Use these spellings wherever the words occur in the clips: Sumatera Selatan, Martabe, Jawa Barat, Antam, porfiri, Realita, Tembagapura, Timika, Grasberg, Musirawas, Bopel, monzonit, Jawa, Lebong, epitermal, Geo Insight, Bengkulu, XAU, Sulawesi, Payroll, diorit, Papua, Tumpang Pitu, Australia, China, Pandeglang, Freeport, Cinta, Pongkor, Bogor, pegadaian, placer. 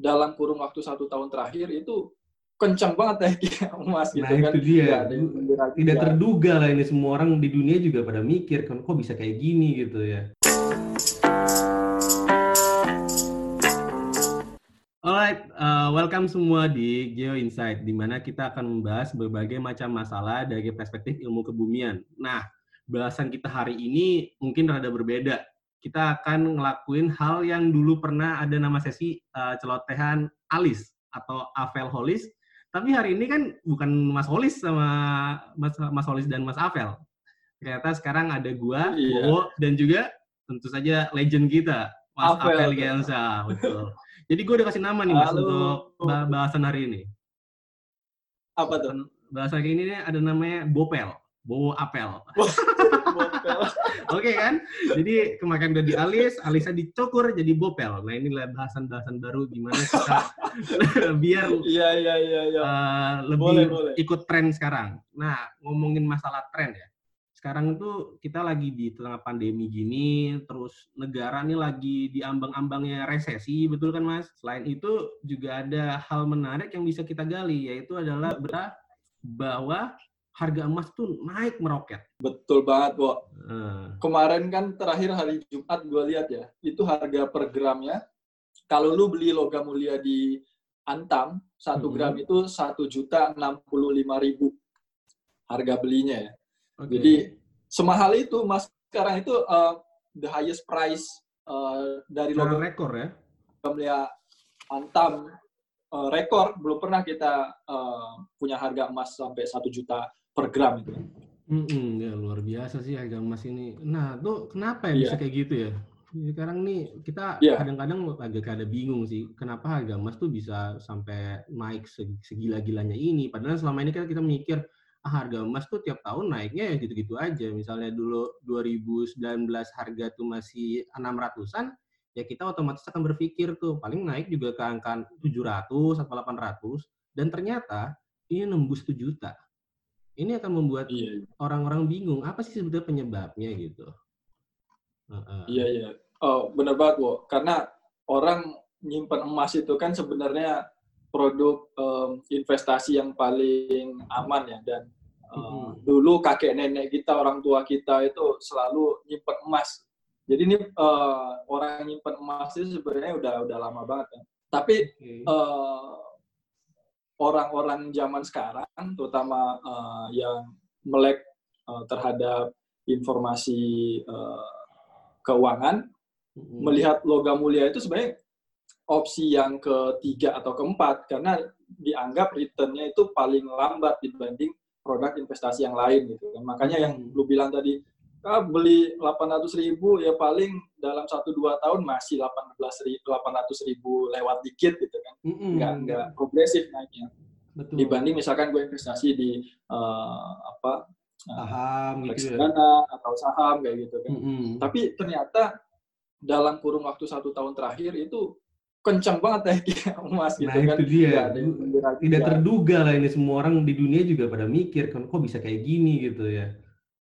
dalam kurun waktu 1 tahun terakhir itu kencang banget naiknya emas gitu kan. Nah itu dia, tidak terduga lah ini, semua orang di dunia juga pada mikir kan kok bisa kayak gini gitu ya. Alright, welcome semua di Geo Insight, di mana kita akan membahas berbagai macam masalah dari perspektif ilmu kebumian. Nah, bahasan kita hari ini mungkin rada berbeda. Kita akan ngelakuin hal yang dulu pernah ada nama sesi celotehan alis atau Avel Holis. Tapi hari ini kan bukan Mas Holis sama Mas Holis dan Mas Avel. Ternyata sekarang ada gua, Bowo, dan juga tentu saja legend kita, Mas Avel Giansa. Betul. Jadi gua udah kasih nama nih Mas. Halo. Untuk bahasan hari ini. Apa tuh? Bahasan hari ini ada namanya Bopel, Bowo Apel. Bopel. Oke kan? Jadi kemarin udah dialis, alisnya dicukur jadi bopel. Nah, inilah bahasan-bahasan baru gimana kita biar lebih boleh. Ikut tren sekarang. Nah, ngomongin masalah tren ya. Sekarang itu kita lagi di tengah pandemi gini, terus negara nih lagi di ambang-ambangnya resesi, betul kan Mas? Selain itu juga ada hal menarik yang bisa kita gali, yaitu adalah bahwa harga emas tuh naik meroket. Betul banget, Bo. Kemarin kan terakhir hari Jumat gue lihat ya, itu harga per gramnya, kalau lu beli logam mulia di Antam, 1 gram itu 1.065.000 harga belinya ya. Okay. Jadi semahal itu emas sekarang itu the highest price dari logam rekor ya. Logam mulia Antam rekor, belum pernah kita punya harga emas sampai 1 juta per gram itu. Ya luar biasa sih harga emas ini. Nah, tuh kenapa ya bisa kayak gitu ya? Sekarang nih kita kadang-kadang agak bingung sih, kenapa harga emas tuh bisa sampai naik segila-gilanya ini? Padahal selama ini kan kita mikir harga emas tuh tiap tahun naiknya ya gitu-gitu aja. Misalnya dulu 2019 harga tuh masih 600-an, ya kita otomatis akan berpikir tuh paling naik juga ke angka 700 atau 800, dan ternyata ini nembus 7 juta. Ini akan membuat orang-orang bingung apa sih sebetulnya penyebabnya gitu. Benar banget, Wo. Karena orang nyimpan emas itu kan sebenarnya produk investasi yang paling aman ya, dan dulu kakek nenek kita, orang tua kita itu selalu nyimpan emas. Jadi ini orang nyimpen emas itu sebenarnya udah lama banget kan. Tapi orang-orang zaman sekarang, terutama yang melek terhadap informasi keuangan, melihat logam mulia itu sebenarnya opsi yang ketiga atau keempat, karena dianggap return-nya itu paling lambat dibanding produk investasi yang lain gitu. Dan makanya yang lu bilang tadi, beli 800.000 ya paling dalam 1-2 tahun masih 800.000 lewat dikit gitu kan, nggak progresif naiknya. Betul. Dibanding misalkan gue investasi di saham gitu ya, atau saham kayak gitu kan. Tapi ternyata dalam kurun waktu 1 tahun terakhir itu kencang banget naiknya emas gitu kan. Nah itu dia, tidak terduga lah ini, semua orang di dunia juga pada mikir kan kok bisa kayak gini gitu ya.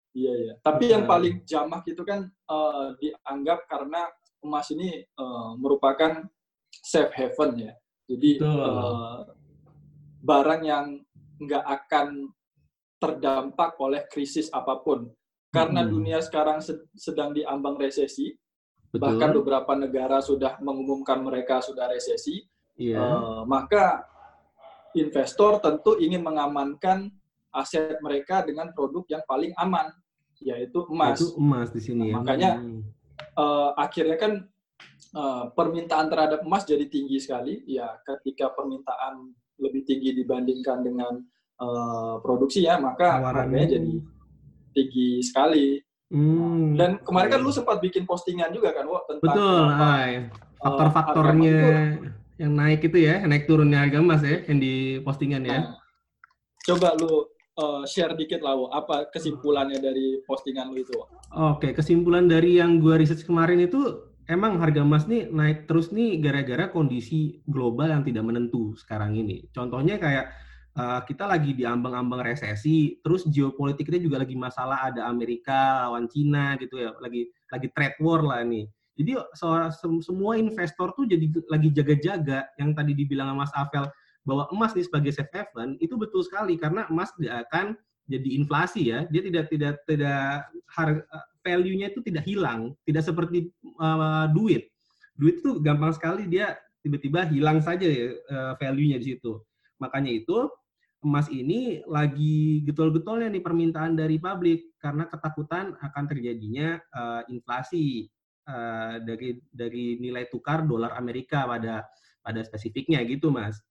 Iya. Tapi yang paling jamak itu kan dianggap karena emas ini merupakan safe haven ya. Jadi barang yang nggak akan terdampak oleh krisis apapun. Karena dunia sekarang sedang di ambang resesi. Betul. Bahkan beberapa negara sudah mengumumkan mereka sudah resesi. Maka investor tentu ingin mengamankan aset mereka dengan produk yang paling aman, yaitu emas. Itu emas di sini. Nah, makanya akhirnya kan permintaan terhadap emas jadi tinggi sekali. Ya, ketika permintaan lebih tinggi dibandingkan dengan produksi ya, maka harganya jadi tinggi sekali. Dan kemarin kan lu sempat bikin postingan juga kan, Wak, tentang faktor-faktornya yang naik itu ya, naik turunnya harga emas ya, yang di postingan ya. Coba lu share dikit lah, apa kesimpulannya dari postingan lu itu? Oke, kesimpulan dari yang gua riset kemarin itu emang harga emas nih naik terus nih gara-gara kondisi global yang tidak menentu sekarang ini. Contohnya kayak kita lagi di ambang-ambang resesi, terus geopolitik kita juga lagi masalah, ada Amerika lawan China gitu ya, lagi trade war lah nih. Jadi semua investor tuh jadi lagi jaga-jaga. Yang tadi dibilang Mas Afel bahwa emas nih sebagai safe haven itu betul sekali, karena emas tidak akan jadi inflasi ya. Dia tidak value-nya itu tidak hilang, tidak seperti duit. Duit itu gampang sekali dia tiba-tiba hilang saja ya, value-nya di situ. Makanya itu emas ini lagi getol-getolnya nih permintaan dari publik karena ketakutan akan terjadinya inflasi. Dari nilai tukar dolar Amerika pada spesifiknya gitu, Mas.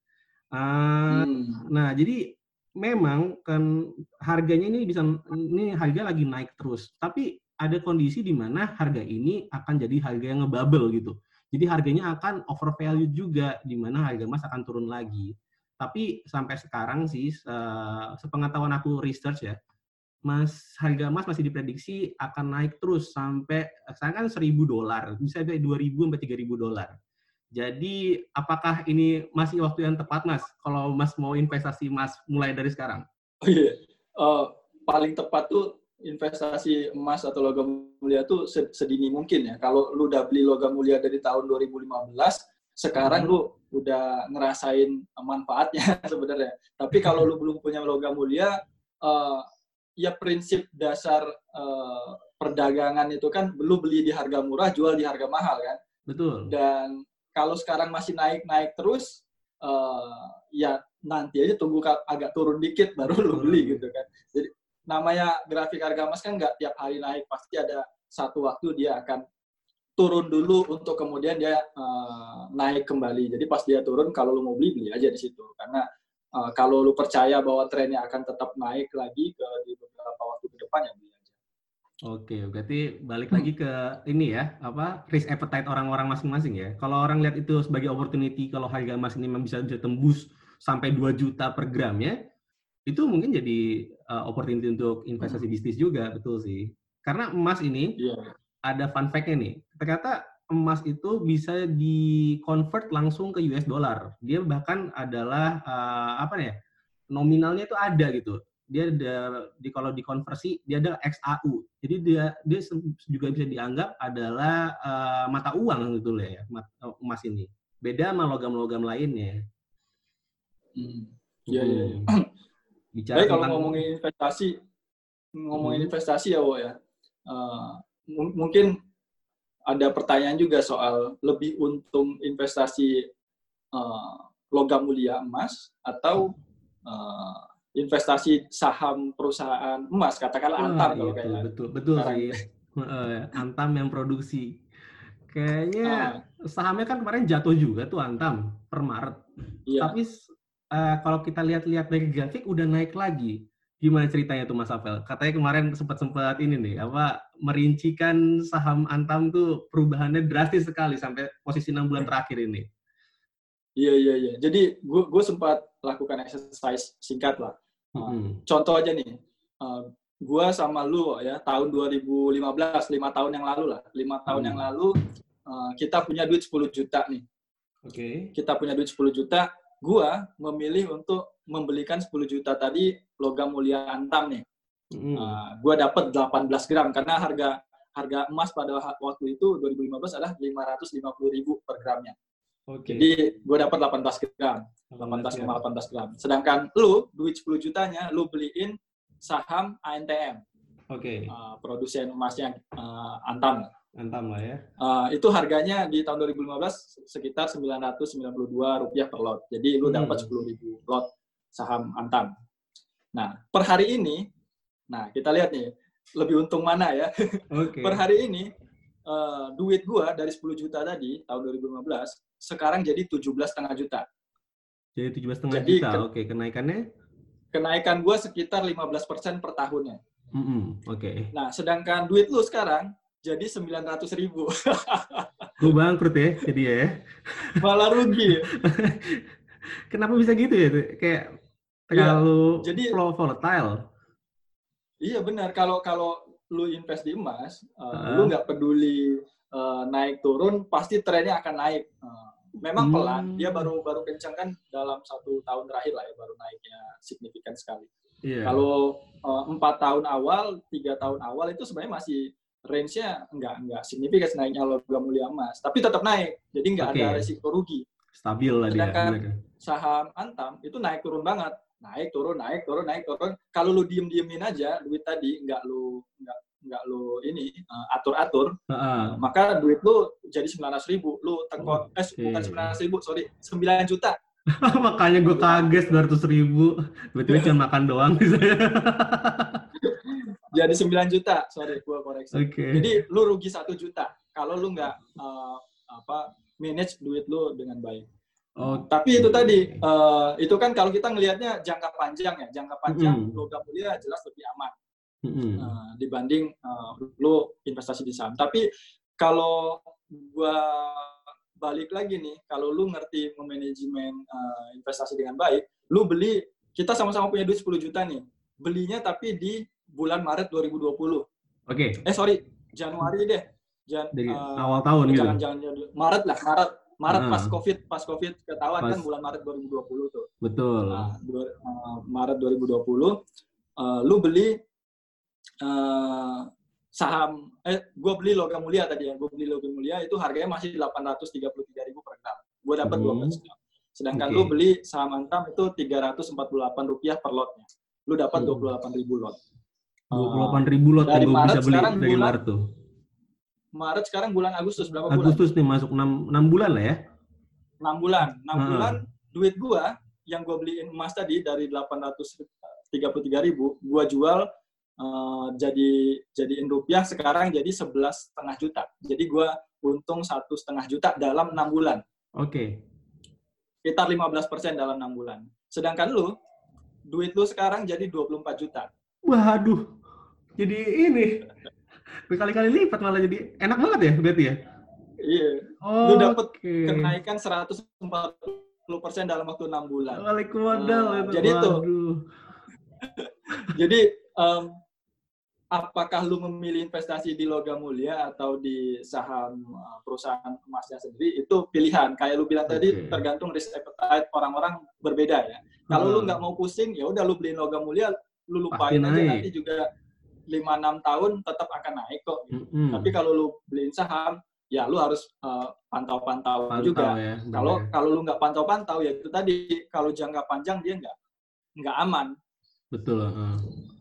Nah, jadi memang kan harganya ini harga lagi naik terus, tapi ada kondisi di mana harga ini akan jadi harga yang ngebubble gitu. Jadi harganya akan overvalue juga, di mana harga emas akan turun lagi. Tapi sampai sekarang sih sepengetahuan aku research ya, harga emas masih diprediksi akan naik terus sampai sekarang kan $1,000, bisa sampai $2,000 sampai $3,000. Jadi apakah ini masih waktu yang tepat, Mas? Kalau Mas mau investasi emas mulai dari sekarang? Oh iya, paling tepat tuh investasi emas atau logam mulia tuh sedini mungkin ya. Kalau lu udah beli logam mulia dari tahun 2015, sekarang lu udah ngerasain manfaatnya sebenarnya. Tapi kalau lu belum punya logam mulia, ya prinsip dasar perdagangan itu kan belum beli di harga murah, jual di harga mahal kan. Betul. Dan kalau sekarang masih naik terus, ya nanti aja tunggu agak turun dikit baru lu beli gitu kan. Jadi namanya grafik harga emas kan nggak tiap hari naik, pasti ada satu waktu dia akan turun dulu untuk kemudian dia naik kembali. Jadi pas dia turun, kalau lu mau beli aja di situ, karena kalau lu percaya bahwa trennya akan tetap naik lagi di beberapa waktu ke depan ya beli aja. Oke, berarti balik lagi ke ini ya, risk appetite orang-orang masing-masing ya. Kalau orang lihat itu sebagai opportunity, kalau harga emas ini memang bisa tembus sampai 2 juta per gram ya, itu mungkin jadi opportunity untuk investasi bisnis juga, betul sih. Karena emas ini ada fun fact-nya nih. Ternyata emas itu bisa di-convert langsung ke US dollar. Dia bahkan adalah nominalnya itu ada gitu. Dia ada kalau dikonversi dia ada XAU. Jadi dia juga bisa dianggap adalah mata uang gitu ya, emas ini. Beda sama logam-logam lainnya. Iya. Bicara kalau ngomongin investasi ya, Wo ya. Mungkin ada pertanyaan juga soal lebih untung investasi logam mulia emas atau investasi saham perusahaan emas, katakanlah Antam. Kalau kayak betul sih. Antam yang produksi. Kayaknya sahamnya kan kemarin jatuh juga tuh Antam per Maret. Iya. Tapi kalau kita lihat-lihat dari grafik udah naik lagi. Gimana ceritanya tuh Mas Afel? Katanya kemarin sempat ini nih, merincikan saham Antam tuh perubahannya drastis sekali sampai posisi 6 bulan terakhir ini. Iya. Jadi gue sempat lakukan exercise singkat lah. Contoh aja nih, gue sama lu ya tahun 2015, 5 tahun yang lalu kita punya duit 10 juta nih. Oke. Kita punya duit 10 juta, gue memilih untuk membelikan 10 juta tadi logam mulia Antam nih. Gue dapat 18 gram karena harga emas pada waktu itu 2015 adalah 550.000 per gramnya. Okay. Jadi gue dapat 18 gram. Sedangkan lu duit 10 jutanya lu beliin saham ANTM. Oke. Okay. Produsen emasnya Antam lah ya. Itu harganya di tahun 2015 sekitar Rp992 per lot. Jadi lu dapat 10.000 lot saham Antam. Nah, per hari ini, kita lihat nih, lebih untung mana ya. Okay. Per hari ini, duit gua dari 10 juta tadi, tahun 2015, sekarang jadi 17,5 juta. Jadi 17,5 juta, oke. Kenaikannya? Kenaikan gua sekitar 15% per tahunnya. Oke. Nah, sedangkan duit lu sekarang, jadi 900.000. Lu bangkrut ya, jadi ya. Malah rugi. Kenapa bisa gitu ya? Kayak terlalu volatile. Iya benar. Kalau lu invest di emas, lu nggak peduli naik turun, pasti trennya akan naik. Memang pelan. Dia baru kencang kan dalam 1 tahun terakhir lah ya, baru naiknya signifikan sekali. Yeah. Kalau 4 tahun awal, 3 tahun awal itu sebenarnya masih range-nya nggak signifikan naiknya logam mulia emas, tapi tetap naik, jadi nggak ada resiko rugi. Stabil lah dia. Sedangkan saham Antam itu naik turun banget, naik turun. Kalau lu diem-diemin aja duit tadi, nggak lu atur-atur, maka duit lu jadi 900.000, lu tengkok, bukan 900.000, sorry, 9 juta. Makanya gue kaget 200.000, tiba-tiba cuma makan doang. Jadi 9 juta, sorry gue koreksi. Okay. Jadi lu rugi 1 juta kalau lu nggak manage duit lu dengan baik. Okay. Tapi itu tadi, itu kan kalau kita ngelihatnya jangka panjang ya, logam mulia jelas lebih aman dibanding lu investasi di saham. Tapi kalau gue balik lagi nih, kalau lu ngerti memanajemen investasi dengan baik, lu beli, kita sama-sama punya duit 10 juta nih, belinya tapi di bulan Maret 2020. Januari deh. Awal tahun gitu. Maret pas Covid ketahuan kan bulan Maret 2020 tuh. Betul. Maret 2020 lu beli saham, gue beli logam mulia tadi ya, gue beli logam mulia itu harganya masih 833.000 per gram, gue dapat 12 gram. Sedangkan lu beli saham Antam itu Rp348 per lotnya, lu dapat 28.000 lot. 28.000 lot yang lu bisa beli dari Maret tuh. Maret sekarang bulan Agustus, berapa bulan? Agustus nih masuk 6 bulan lah ya? 6 bulan, duit gue yang gue beliin emas tadi dari 833.000, gue jual jadiin rupiah sekarang jadi 11,5 juta. Jadi gue untung 1,5 juta dalam 6 bulan. Oke. Sekitar 15% dalam 6 bulan. Sedangkan lu, duit lu sekarang jadi 24 juta. Waduh. Jadi ini berkali-kali lipat malah, jadi enak banget ya berarti ya? Iya. Lu dapet kenaikan 140% dalam waktu 6 bulan. Waalaikumsalam. Jadi itu. Jadi apakah lu memilih investasi di logam mulia atau di saham perusahaan emasnya sendiri, itu pilihan. Kayak lu bilang tadi, tergantung risk appetite orang-orang berbeda ya. Kalau lu nggak mau pusing, ya udah lu beliin logam mulia, lu lupain aja, nanti juga 5-6 tahun tetap akan naik kok. Gitu. Tapi kalau lu beliin saham, ya lu harus pantau juga. Kalau lu nggak pantau-pantau, ya itu tadi, kalau jangka panjang dia nggak aman. Betul.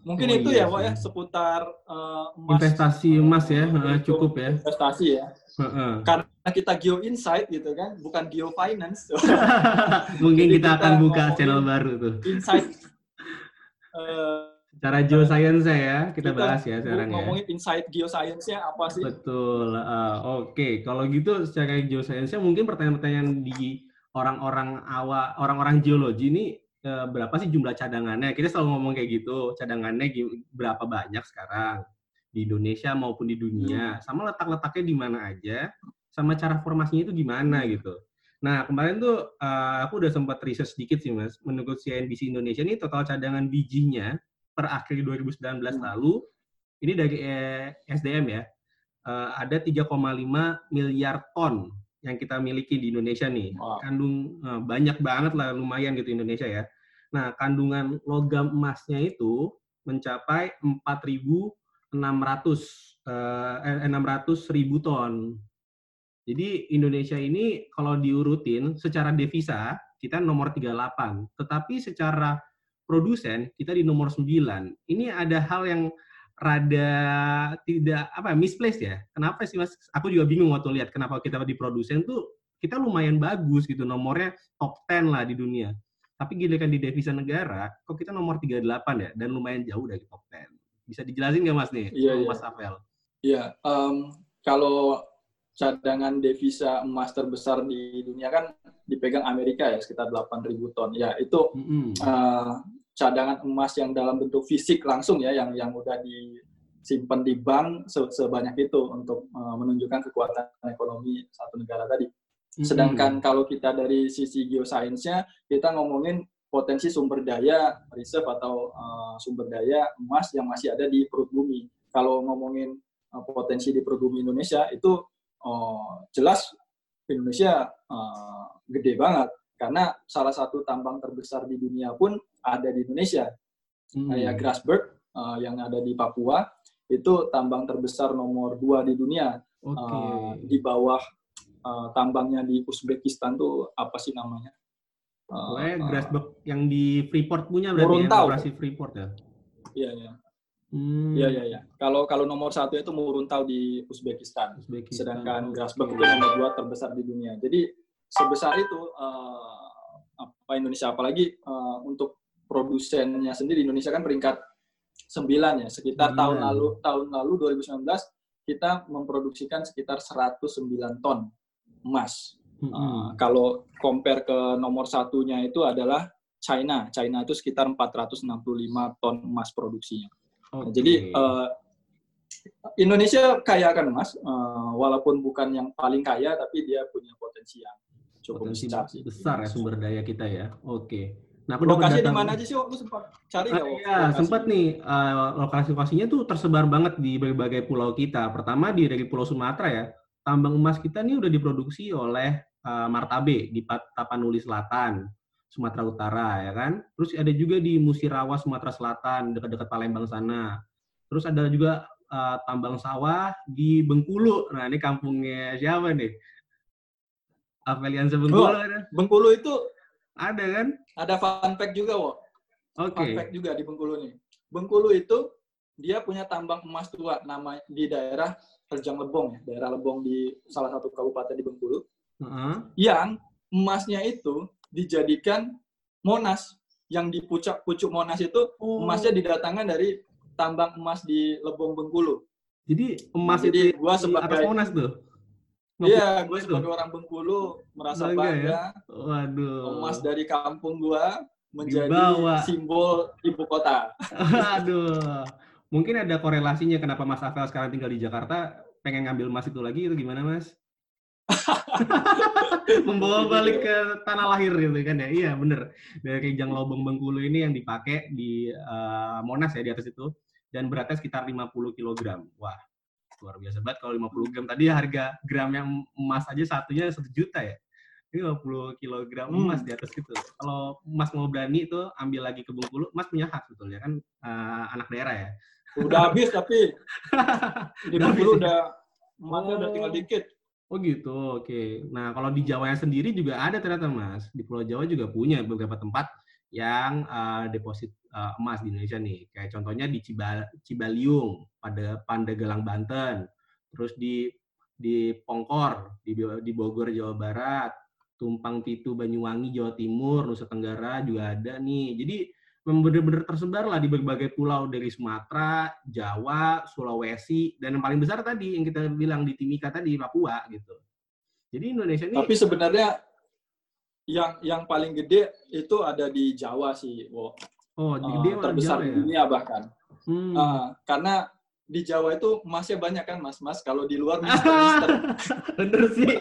Mungkin itu ya Pak ya, seputar emas, investasi emas ya, cukup ya. Investasi ya. Karena kita Geo Insight gitu kan, bukan Geo Finance. Mungkin kita akan buka channel baru tuh. Insight. Cara geoscience ya, kita bahas ya sekarang ya. Ngomongin insight geoscience-nya apa sih? Betul. Oke. Kalau gitu secara geoscience-nya mungkin pertanyaan-pertanyaan di orang-orang geologi ini, berapa sih jumlah cadangannya? Kita selalu ngomong kayak gitu, cadangannya berapa banyak sekarang di Indonesia maupun di dunia, sama letak-letaknya di mana aja, sama cara formasinya itu gimana gitu. Nah kemarin tuh aku udah sempat riset sedikit sih Mas, menurut CNBC Indonesia ini total cadangan bijinya per akhir 2019 lalu, ini dari ESDM ya, ada 3,5 miliar ton yang kita miliki di Indonesia nih. Kandung banyak banget lah, lumayan gitu Indonesia ya. Nah, kandungan logam emasnya itu mencapai 600.000 ton. Jadi Indonesia ini kalau diurutin secara devisa kita nomor 38, tetapi secara produsen kita di nomor 9. Ini ada hal yang rada tidak misplaced ya. Kenapa sih Mas? Aku juga bingung waktu lihat kenapa kita di produsen tuh kita lumayan bagus gitu, nomornya top 10 lah di dunia. Tapi giliran kan di devisa negara kok kita nomor 38 ya, dan lumayan jauh dari top 10. Bisa dijelasin nggak Mas nih? Mas Apel. Iya, kalau cadangan devisa emas terbesar di dunia kan dipegang Amerika ya, sekitar 8.000 ton. Ya, itu cadangan emas yang dalam bentuk fisik langsung ya, yang udah disimpan di bank sebanyak itu untuk menunjukkan kekuatan ekonomi satu negara tadi. Sedangkan kalau kita dari sisi geoscience-nya, kita ngomongin potensi sumber daya reserve atau sumber daya emas yang masih ada di perut bumi. Kalau ngomongin potensi di perut bumi Indonesia, itu jelas Indonesia gede banget. Karena salah satu tambang terbesar di dunia pun ada di Indonesia. Kayak Grasberg yang ada di Papua, itu tambang terbesar nomor 2 di dunia. Okay. Di bawah tambangnya di Uzbekistan tuh apa sih namanya? Grasberg yang di Freeport punya berarti Muruntau. Operasi Freeport ya? Iya, iya. Iya, iya, iya. Kalau nomor 1 itu Muruntau di Uzbekistan. Sedangkan Grasberg itu nomor 2 terbesar di dunia. Jadi sebesar itu Indonesia, apalagi untuk produsennya sendiri. Indonesia kan peringkat 9 ya, sekitar tahun lalu 2019 kita memproduksikan sekitar 109 ton emas. Kalau compare ke nomor 1-nya itu adalah China. China itu sekitar 465 ton emas produksinya. Okay. Nah, jadi Indonesia kaya akan emas, walaupun bukan yang paling kaya, tapi dia punya potensi yang cukup besar ya sumber daya kita ya. Oke. Okay. Nah, lokasi di mana aja sih waktu sempat cari ya? Iya, sempat nih. Lokasi-lokasinya tuh tersebar banget di berbagai pulau kita. Pertama dari Pulau Sumatera ya. Tambang emas kita nih udah diproduksi oleh Martabe di Tapanuli Selatan, Sumatera Utara ya kan. Terus ada juga di Musirawas Sumatera Selatan, dekat-dekat Palembang sana. Terus ada juga tambang sawah di Bengkulu. Nah, ini kampungnya siapa nih? Apeliansa Bengkulu. Kan? Bengkulu itu ada kan? Ada fun fact juga, Wo. Oke. Okay. Fun fact juga di Bengkulu nih. Bengkulu itu dia punya tambang emas tua namanya di daerah Terjang Lebong ya, daerah Lebong di salah satu kabupaten di Bengkulu. Yang emasnya itu dijadikan Monas, yang di pucuk Monas itu emasnya didatangkan dari tambang emas di Lebong Bengkulu. Jadi emas itu gua sebagai Monas tuh. Iya, gue sebagai orang Bengkulu merasa bangga. Waduh. Emas dari kampung gue menjadi simbol ibu kota. Aduh. Mungkin ada korelasinya kenapa Mas Afel sekarang tinggal di Jakarta, pengen ngambil emas itu lagi, itu gimana Mas? Membawa balik ke tanah lahir gitu kan ya? Iya, bener. Dari Kijang Lobong Bengkulu ini yang dipakai di Monas ya, di atas itu. Dan beratnya sekitar 50 kg. Wah. Luar biasa banget kalau 50 gram. Tadi harga gram yang emas aja satunya 1 juta ya. Ini 50 kilogram emas di atas gitu. Kalau Mas mau berani itu ambil lagi ke Bengkulu, Mas punya hak sebetulnya kan anak daerah ya. Udah habis tapi di Bengkulu udah tinggal dikit. Oh gitu, oke. Okay. Nah kalau di Jawa sendiri juga ada ternyata Mas. Di Pulau Jawa juga punya beberapa tempat yang deposit emas di Indonesia nih. Kayak contohnya di Cibaliung, pada Pandeglang Banten, terus di Pongkor, di Bogor Jawa Barat, Tumpang Pitu Banyuwangi Jawa Timur, Nusa Tenggara juga ada nih. Jadi memang benar-benar tersebar lah di berbagai pulau dari Sumatera, Jawa, Sulawesi, dan yang paling besar tadi yang kita bilang di Timika tadi Papua gitu. Jadi Indonesia ini. Tapi sebenarnya yang paling gede itu ada di Jawa sih, Wo. Oh, gede terbesar di dunia ya? Bahkan. Karena di Jawa itu emasnya banyak kan, Mas. Kalau di luar mister-mister. Bener sih.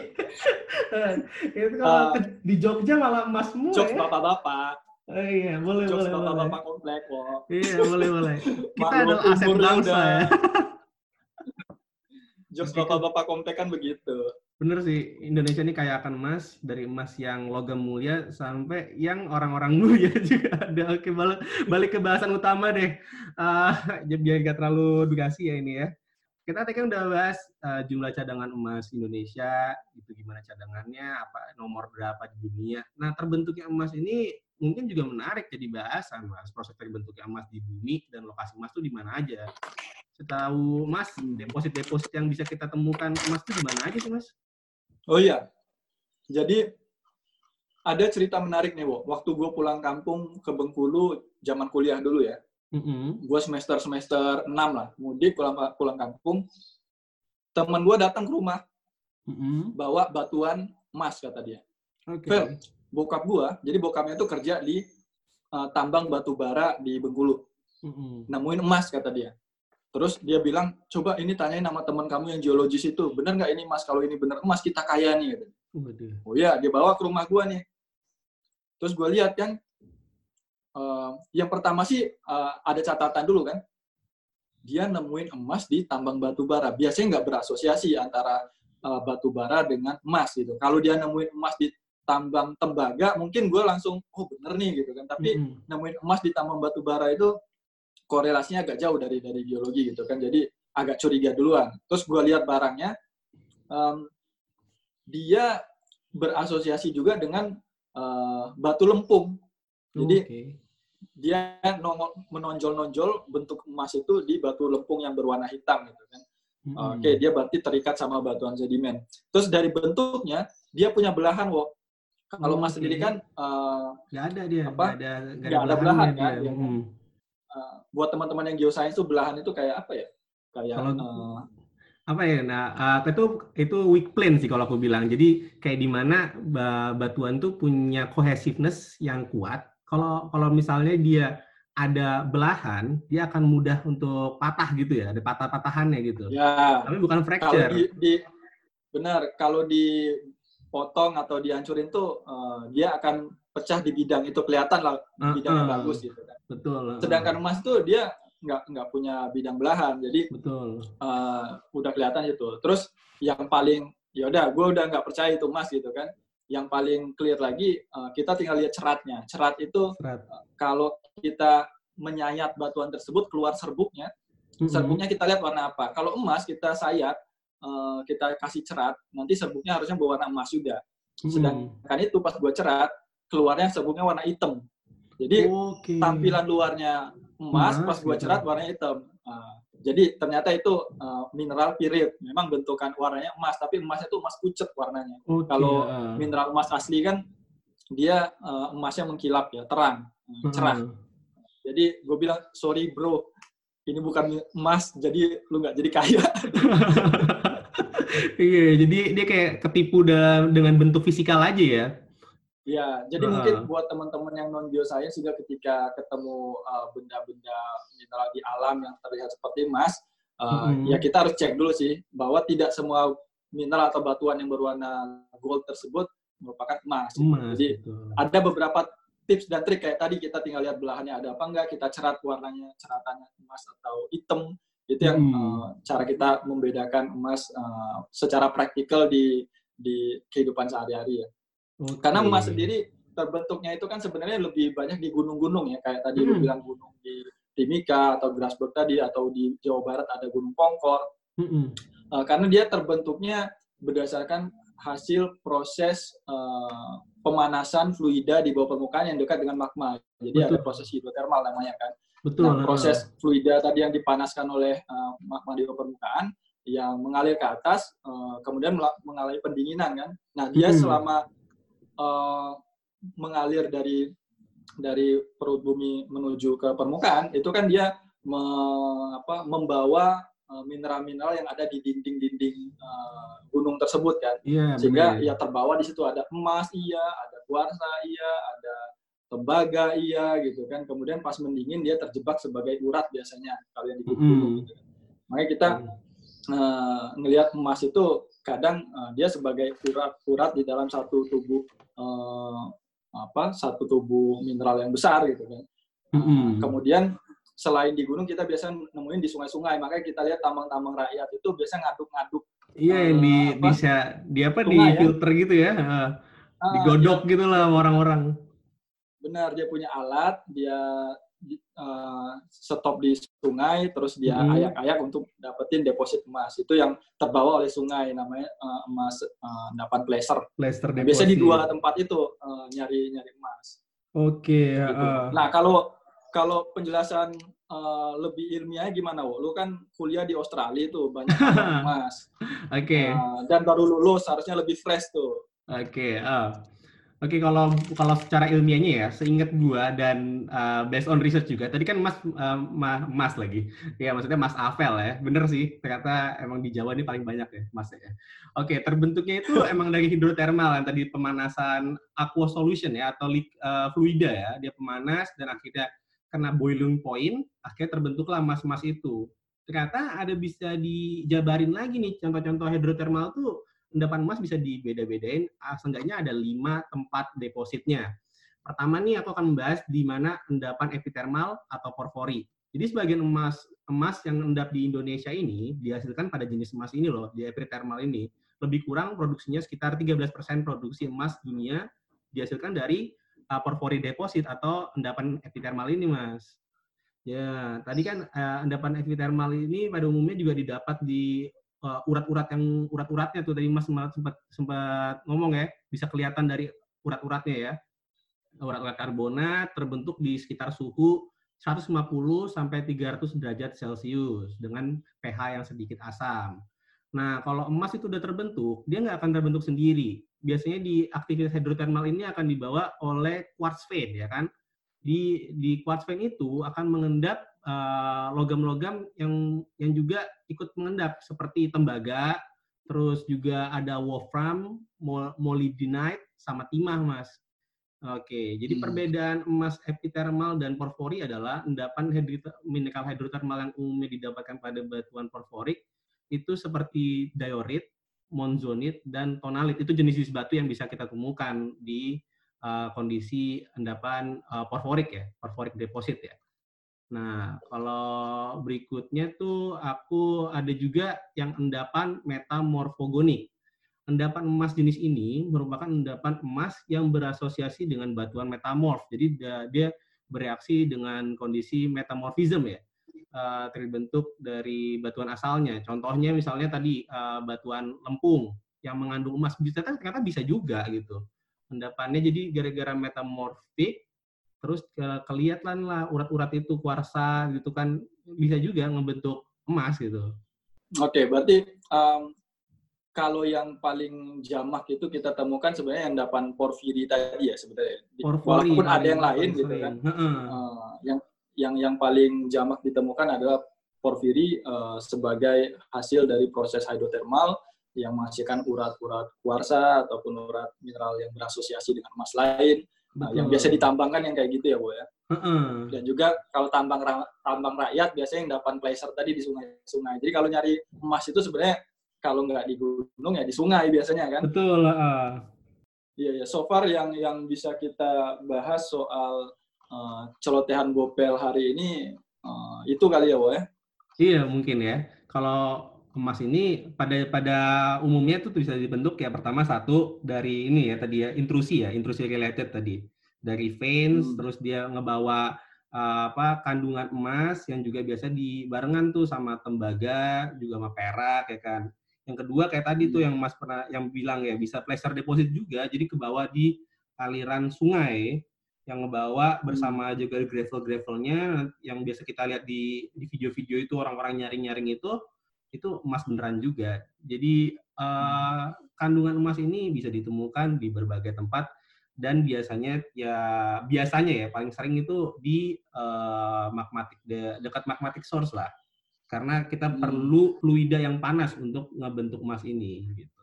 Itu kalau di Jogja malah emas semua. Jog bapak-bapak. Oh, iya, boleh jog boleh. Jog bapak-bapak komplek, Wo. Iya, boleh. Kita adalah aset bangsa ya. Jog bapak-bapak komplek kan begitu. Bener sih, Indonesia ini kaya akan emas, dari emas yang logam mulia sampai yang orang-orang mulia juga ada. Oke, balik ke bahasan utama deh. Biar nggak terlalu durasi ya ini ya. Kita tadi kan udah bahas jumlah cadangan emas Indonesia, itu gimana cadangannya, apa nomor berapa di dunia. Nah, terbentuknya emas ini mungkin juga menarik jadi bahasan, Mas. Proses terbentuknya emas di bumi dan lokasi emas itu di mana aja. Setahu Mas, deposit-deposit yang bisa kita temukan emas itu di mana aja sih, Mas? Oh iya, jadi ada cerita menarik nih, Wo. Waktu gue pulang kampung ke Bengkulu, zaman kuliah dulu ya. Gue semester 6 lah, mudik pulang kampung. Temen gue datang ke rumah, bawa batuan emas, kata dia. Okay. Fair, bokap gue, jadi bokapnya itu kerja di tambang batu bara di Bengkulu. Nemuin emas, kata dia. Terus dia bilang, coba ini tanyain sama teman kamu yang geologis itu, bener nggak ini mas? Kalau ini bener emas kita kaya nih. Gitu. Oh iya, dia bawa ke rumah gue nih. Terus gue lihat kan, yang pertama sih ada catatan dulu kan, dia nemuin emas di tambang batu bara. Biasanya nggak berasosiasi antara batu bara dengan emas gitu. Kalau dia nemuin emas di tambang tembaga, mungkin gue langsung, oh bener nih gitu kan. Tapi nemuin emas di tambang batu bara itu korelasinya agak jauh dari geologi gitu kan. Jadi agak curiga duluan. Terus gue lihat barangnya, dia berasosiasi juga dengan batu lempung. Jadi dia menonjol-nonjol bentuk emas itu di batu lempung yang berwarna hitam gitu kan. Oke, dia berarti terikat sama batuan sedimen. Terus dari bentuknya dia punya belahan, Wo. Kalau emas sendiri kan nggak ada dia, nggak ada belahan kan. Dia. Buat teman-teman yang geosains tuh belahan itu kayak apa ya? Kayak apa ya? Nah, itu weak plane sih kalau aku bilang. Jadi kayak di mana batuan tuh punya cohesiveness yang kuat. Kalau misalnya dia ada belahan, dia akan mudah untuk patah gitu ya, ada patah-patahannya gitu. Ya. Tapi bukan fracture. Kalau kalau dipotong atau dihancurin tuh dia akan pecah di bidang itu, kelihatan lah bidangnya bagus gitu kan. Betul. Sedangkan emas tuh dia nggak punya bidang belahan, jadi betul. Udah kelihatan gitu. Terus yang paling gue nggak percaya itu emas gitu kan. Yang paling clear lagi, kita tinggal lihat ceratnya. Cerat itu kalau kita menyayat batuan tersebut, keluar serbuknya. Serbuknya kita lihat warna apa. Kalau emas kita sayat, kita kasih cerat, nanti serbuknya harusnya berwarna emas juga. Sedangkan itu pas gue cerat, keluarnya serbuknya warna hitam. Jadi tampilan luarnya emas, pas gue cerat warnanya hitam. Jadi ternyata itu mineral pirit. Memang bentukan warnanya emas, tapi emasnya itu emas pucet warnanya. Kalau mineral emas asli kan dia emasnya mengkilap ya, terang, cerah. Jadi gue bilang, sorry bro, ini bukan emas, jadi lu nggak jadi kaya. Iya, jadi dia kayak ketipu dengan bentuk fisikal aja ya. Ya, jadi mungkin buat teman-teman yang non-geoscience juga ketika ketemu benda-benda mineral di alam yang terlihat seperti emas, ya kita harus cek dulu sih, bahwa tidak semua mineral atau batuan yang berwarna gold tersebut merupakan emas. Jadi ada beberapa tips dan trik, kayak tadi kita tinggal lihat belahannya ada apa enggak, kita cerat warnanya, ceratannya emas atau hitam, itu yang cara kita membedakan emas secara praktikal di kehidupan sehari-hari ya. Karena emas sendiri terbentuknya itu kan sebenarnya lebih banyak di gunung-gunung ya, kayak tadi lu bilang gunung di Timika atau Grasberg tadi, atau di Jawa Barat ada gunung Pongkor. Karena dia terbentuknya berdasarkan hasil proses pemanasan fluida di bawah permukaan yang dekat dengan magma. Jadi ada proses hidrotermal namanya kan. Nah, proses fluida tadi yang dipanaskan oleh magma di bawah permukaan yang mengalir ke atas, kemudian mengalami pendinginan kan. Nah, dia selama mengalir dari perut bumi menuju ke permukaan, itu kan dia membawa mineral-mineral yang ada di dinding-dinding gunung tersebut kan, sehingga ya terbawa di situ, ada emas ada kuarsa ada tembaga gitu kan. Kemudian pas mendingin dia terjebak sebagai urat biasanya kalau yang di gunung gitu kan. Makanya kita ngelihat emas itu kadang dia sebagai urat-urat di dalam satu tubuh satu tubuh mineral yang besar gitu kan. Kemudian selain di gunung kita biasanya nemuin di sungai-sungai, makanya kita lihat tambang-tambang rakyat itu biasa ngaduk-ngaduk. Yang bisa di filter gitu ya. Digodok gitu lah orang-orang. Benar, dia punya alat, dia stop di sungai, terus dia ayak-ayak untuk dapetin deposit emas. Itu yang terbawa oleh sungai, namanya emas endapan placer. Biasanya di dua tempat itu nyari emas. Gitu. Nah, kalau penjelasan lebih ilmiahnya gimana, Wo? Lu kan kuliah di Australia tuh, banyak emas. Dan baru lulus, harusnya lebih fresh tuh. Oke, kalau secara ilmiahnya ya, seingat gua dan based on research juga. Tadi kan Mas lagi. Ya, maksudnya Mas Avel ya. Bener sih, ternyata emang di Jawa ini paling banyak ya emasnya ya. Oke, terbentuknya itu emang dari hidrotermal yang tadi pemanasan aqua solution ya, atau fluida ya. Dia pemanas dan akhirnya kena boiling point, akhirnya terbentuklah emas-emas itu. Ternyata ada bisa dijabarin lagi nih contoh-contoh hidrotermal tuh. Endapan emas bisa dibeda-bedain, seenggaknya ada 5 tempat depositnya. Pertama nih aku akan membahas di mana endapan epitermal atau porfiri. Jadi sebagian emas yang endap di Indonesia ini dihasilkan pada jenis emas ini loh, di epitermal ini. Lebih kurang produksinya sekitar 13% produksi emas dunia dihasilkan dari porfiri deposit atau endapan epitermal ini, Mas. Ya, tadi kan endapan ekvithermal ini pada umumnya juga didapat di urat-uratnya tuh tadi Mas sempat ngomong ya, bisa kelihatan dari urat-uratnya ya. Urat-urat karbonat terbentuk di sekitar suhu 150 sampai 300 derajat Celcius dengan pH yang sedikit asam. Nah, kalau emas itu udah terbentuk, dia nggak akan terbentuk sendiri. Biasanya di aktivitas hidrotermal ini akan dibawa oleh quartz vein, ya kan? Di quartz vein itu akan mengendap logam-logam yang juga ikut mengendap seperti tembaga, terus juga ada wolfram, molybdenite, sama timah, Mas. Oke, jadi perbedaan emas epithermal dan porfori adalah endapan mineral hidrotermal yang umumnya didapatkan pada batuan porforik itu seperti diorit, monzonit, dan tonalit. Itu jenis-jenis batu yang bisa kita temukan di kondisi endapan porforik ya, porforik deposit ya. Nah, kalau berikutnya tuh aku ada juga yang endapan metamorfogonik. Endapan emas jenis ini merupakan endapan emas yang berasosiasi dengan batuan metamorf. Jadi dia bereaksi dengan kondisi metamorfisme ya, terbentuk dari batuan asalnya. Contohnya misalnya tadi batuan lempung yang mengandung emas. Ternyata bisa juga gitu. Endapannya jadi gara-gara metamorfik, terus kelihatanlah urat-urat itu kuarsa gitu kan, bisa juga ngebentuk emas gitu. Oke, berarti kalau yang paling jamak itu kita temukan sebenarnya endapan porfiri tadi ya sebenarnya. Walaupun ada yang lain gitu kan. Yang paling jamak ditemukan adalah porfiri sebagai hasil dari proses hidrotermal yang menghasilkan urat-urat kuarsa ataupun urat mineral yang berasosiasi dengan emas lain. Nah, yang biasa ditambangkan yang kayak gitu ya, Bu ya. Dan juga kalau tambang rakyat biasanya endapan placer tadi di sungai-sungai. Jadi kalau nyari emas itu sebenarnya kalau nggak di gunung ya di sungai biasanya kan. Betul. Iya. So far yang bisa kita bahas soal celotehan Bopel hari ini itu kali ya, Wo ya. Iya mungkin ya. Kalau emas ini pada umumnya itu bisa dibentuk ya pertama satu dari ini ya tadi ya, intrusi related tadi dari veins, terus dia ngebawa kandungan emas yang juga biasa dibarengan tuh sama tembaga juga sama perak ya kan. Yang kedua kayak tadi tuh yang Mas pernah yang bilang ya bisa placer deposit juga, jadi kebawa di aliran sungai yang ngebawa bersama juga gravel-gravelnya yang biasa kita lihat di video-video itu orang-orang nyaring-nyaring itu emas beneran juga. Jadi kandungan emas ini bisa ditemukan di berbagai tempat dan biasanya ya paling sering itu di dekat magmatic source lah. Karena kita perlu fluida yang panas untuk ngebentuk emas ini gitu.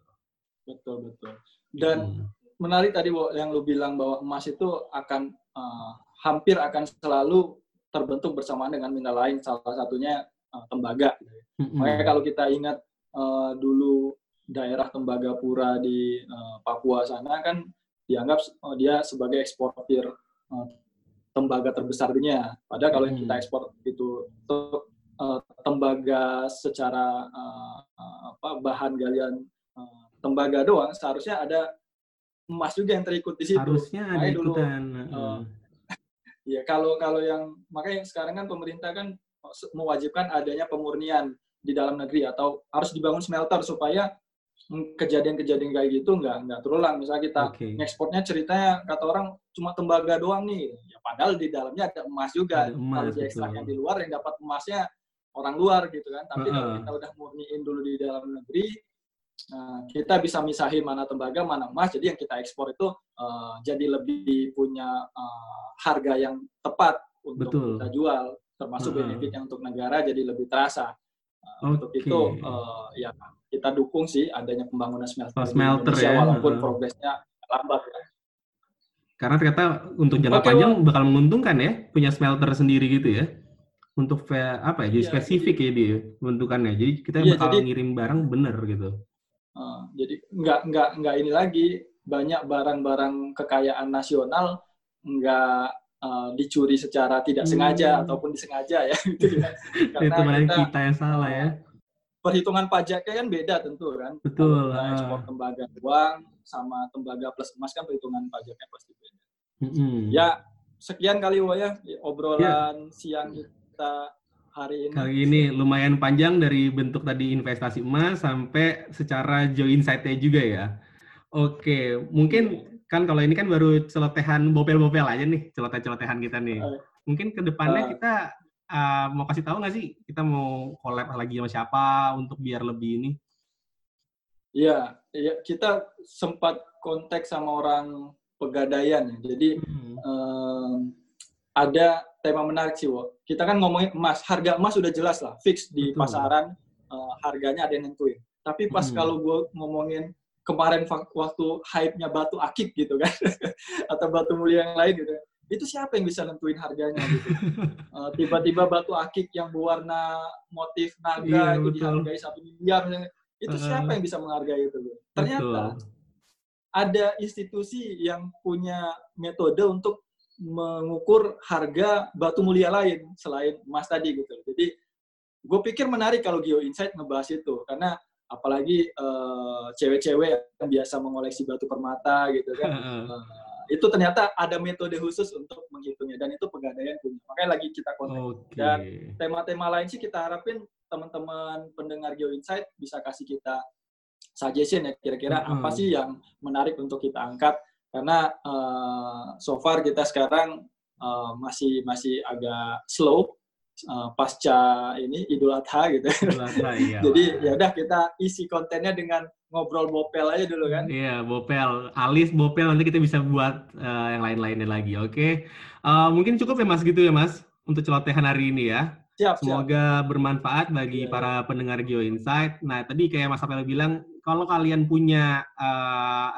Betul. Dan menarik tadi yang lu bilang bahwa emas itu akan hampir akan selalu terbentuk bersamaan dengan mineral lain, salah satunya tembaga. Makanya kalau kita ingat dulu daerah Tembagapura di Papua sana kan dianggap dia sebagai eksportir tembaga terbesar dunia. Padahal kalau yang kita ekspor itu tembaga secara bahan galian tembaga doang, seharusnya ada emas juga yang terikut di situ. Harusnya ada makanya ikutan. Ya kalau yang makanya sekarang kan pemerintah kan mewajibkan adanya pemurnian di dalam negeri atau harus dibangun smelter supaya kejadian-kejadian kayak gitu nggak terulang. Misalnya kita ekspornya ceritanya kata orang cuma tembaga doang nih. Ya padahal di dalamnya ada emas juga. Kalau diekstrak yang di luar yang dapat emasnya orang luar gitu kan, tapi kalau kita udah murniin dulu di dalam negeri, kita bisa misahin mana tembaga, mana emas, jadi yang kita ekspor itu jadi lebih punya harga yang tepat untuk kita jual, termasuk benefitnya untuk negara jadi lebih terasa. Untuk itu ya kita dukung sih adanya pembangunan smelter di Indonesia, ya, walaupun progresnya lambat ya. Karena ternyata untuk jangka panjang bakal menguntungkan ya, punya smelter sendiri gitu ya. Untuk jadi spesifik ya dia bentukannya. Jadi kita bakal ngirim barang bener gitu. Jadi nggak ini lagi banyak barang-barang kekayaan nasional nggak dicuri secara tidak sengaja ataupun disengaja ya. Gitu ya. Karena kita yang salah ya. Perhitungan pajaknya kan beda tentu kan. Betul. Ekspor tembaga doang sama tembaga plus emas kan perhitungan pajaknya pasti beda. Ya sekian kali Wo ya obrolan siang kita hari ini. Kali ini lumayan panjang dari bentuk tadi investasi emas sampai secara Geo Insight-nya juga ya. Oke, mungkin kan kalau ini kan baru celotehan bopel-bopel aja nih, celotehan kita nih. Mungkin ke depannya kita mau kasih tahu nggak sih kita mau collab lagi sama siapa untuk biar lebih ini? Iya, ya, kita sempat kontak sama orang pegadaian. Jadi ada tema menarik sih, Wo. Kita kan ngomongin emas, harga emas sudah jelas lah, fix di pasaran, harganya ada yang nentuin. Tapi pas kalau gue ngomongin kemarin waktu hype-nya batu akik gitu kan, atau batu mulia yang lain gitu, itu siapa yang bisa nentuin harganya gitu. Tiba-tiba batu akik yang berwarna motif naga itu dihargai 1 miliar, itu siapa yang bisa menghargai itu? Gitu. Ternyata ada institusi yang punya metode untuk mengukur harga batu mulia lain selain emas tadi gitu. Jadi gue pikir menarik kalau Geo Insight ngebahas itu, karena apalagi cewek-cewek yang biasa mengoleksi batu permata gitu kan, itu ternyata ada metode khusus untuk menghitungnya, dan itu pegadaian punya, makanya lagi kita kontak. Dan tema-tema lain sih kita harapin teman-teman pendengar Geo Insight bisa kasih kita suggestion ya, kira-kira apa sih yang menarik untuk kita angkat, karena so far kita sekarang masih agak slow pasca ini Idul Adha gitu. Iya. Jadi ya udah kita isi kontennya dengan ngobrol bopel aja dulu kan. Iya, bopel. Alis bopel, nanti kita bisa buat yang lain-lainnya lagi. Oke. Mungkin cukup ya Mas gitu ya Mas untuk celotehan hari ini ya. Siap. Semoga bermanfaat bagi para pendengar Geo Insight. Nah, tadi kayak Mas Apel bilang, kalau kalian punya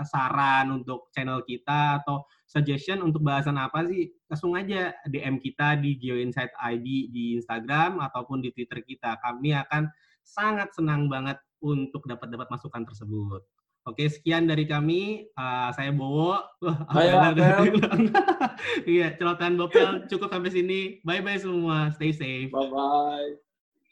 saran untuk channel kita atau suggestion untuk bahasan apa sih, langsung aja DM kita di Geo Insight ID di Instagram ataupun di Twitter kita. Kami akan sangat senang banget untuk dapat masukan tersebut. Oke, sekian dari kami. Saya Bowo. Saya Abel. Iya, celotehan bopel cukup sampai sini. Bye-bye semua. Stay safe. Bye-bye.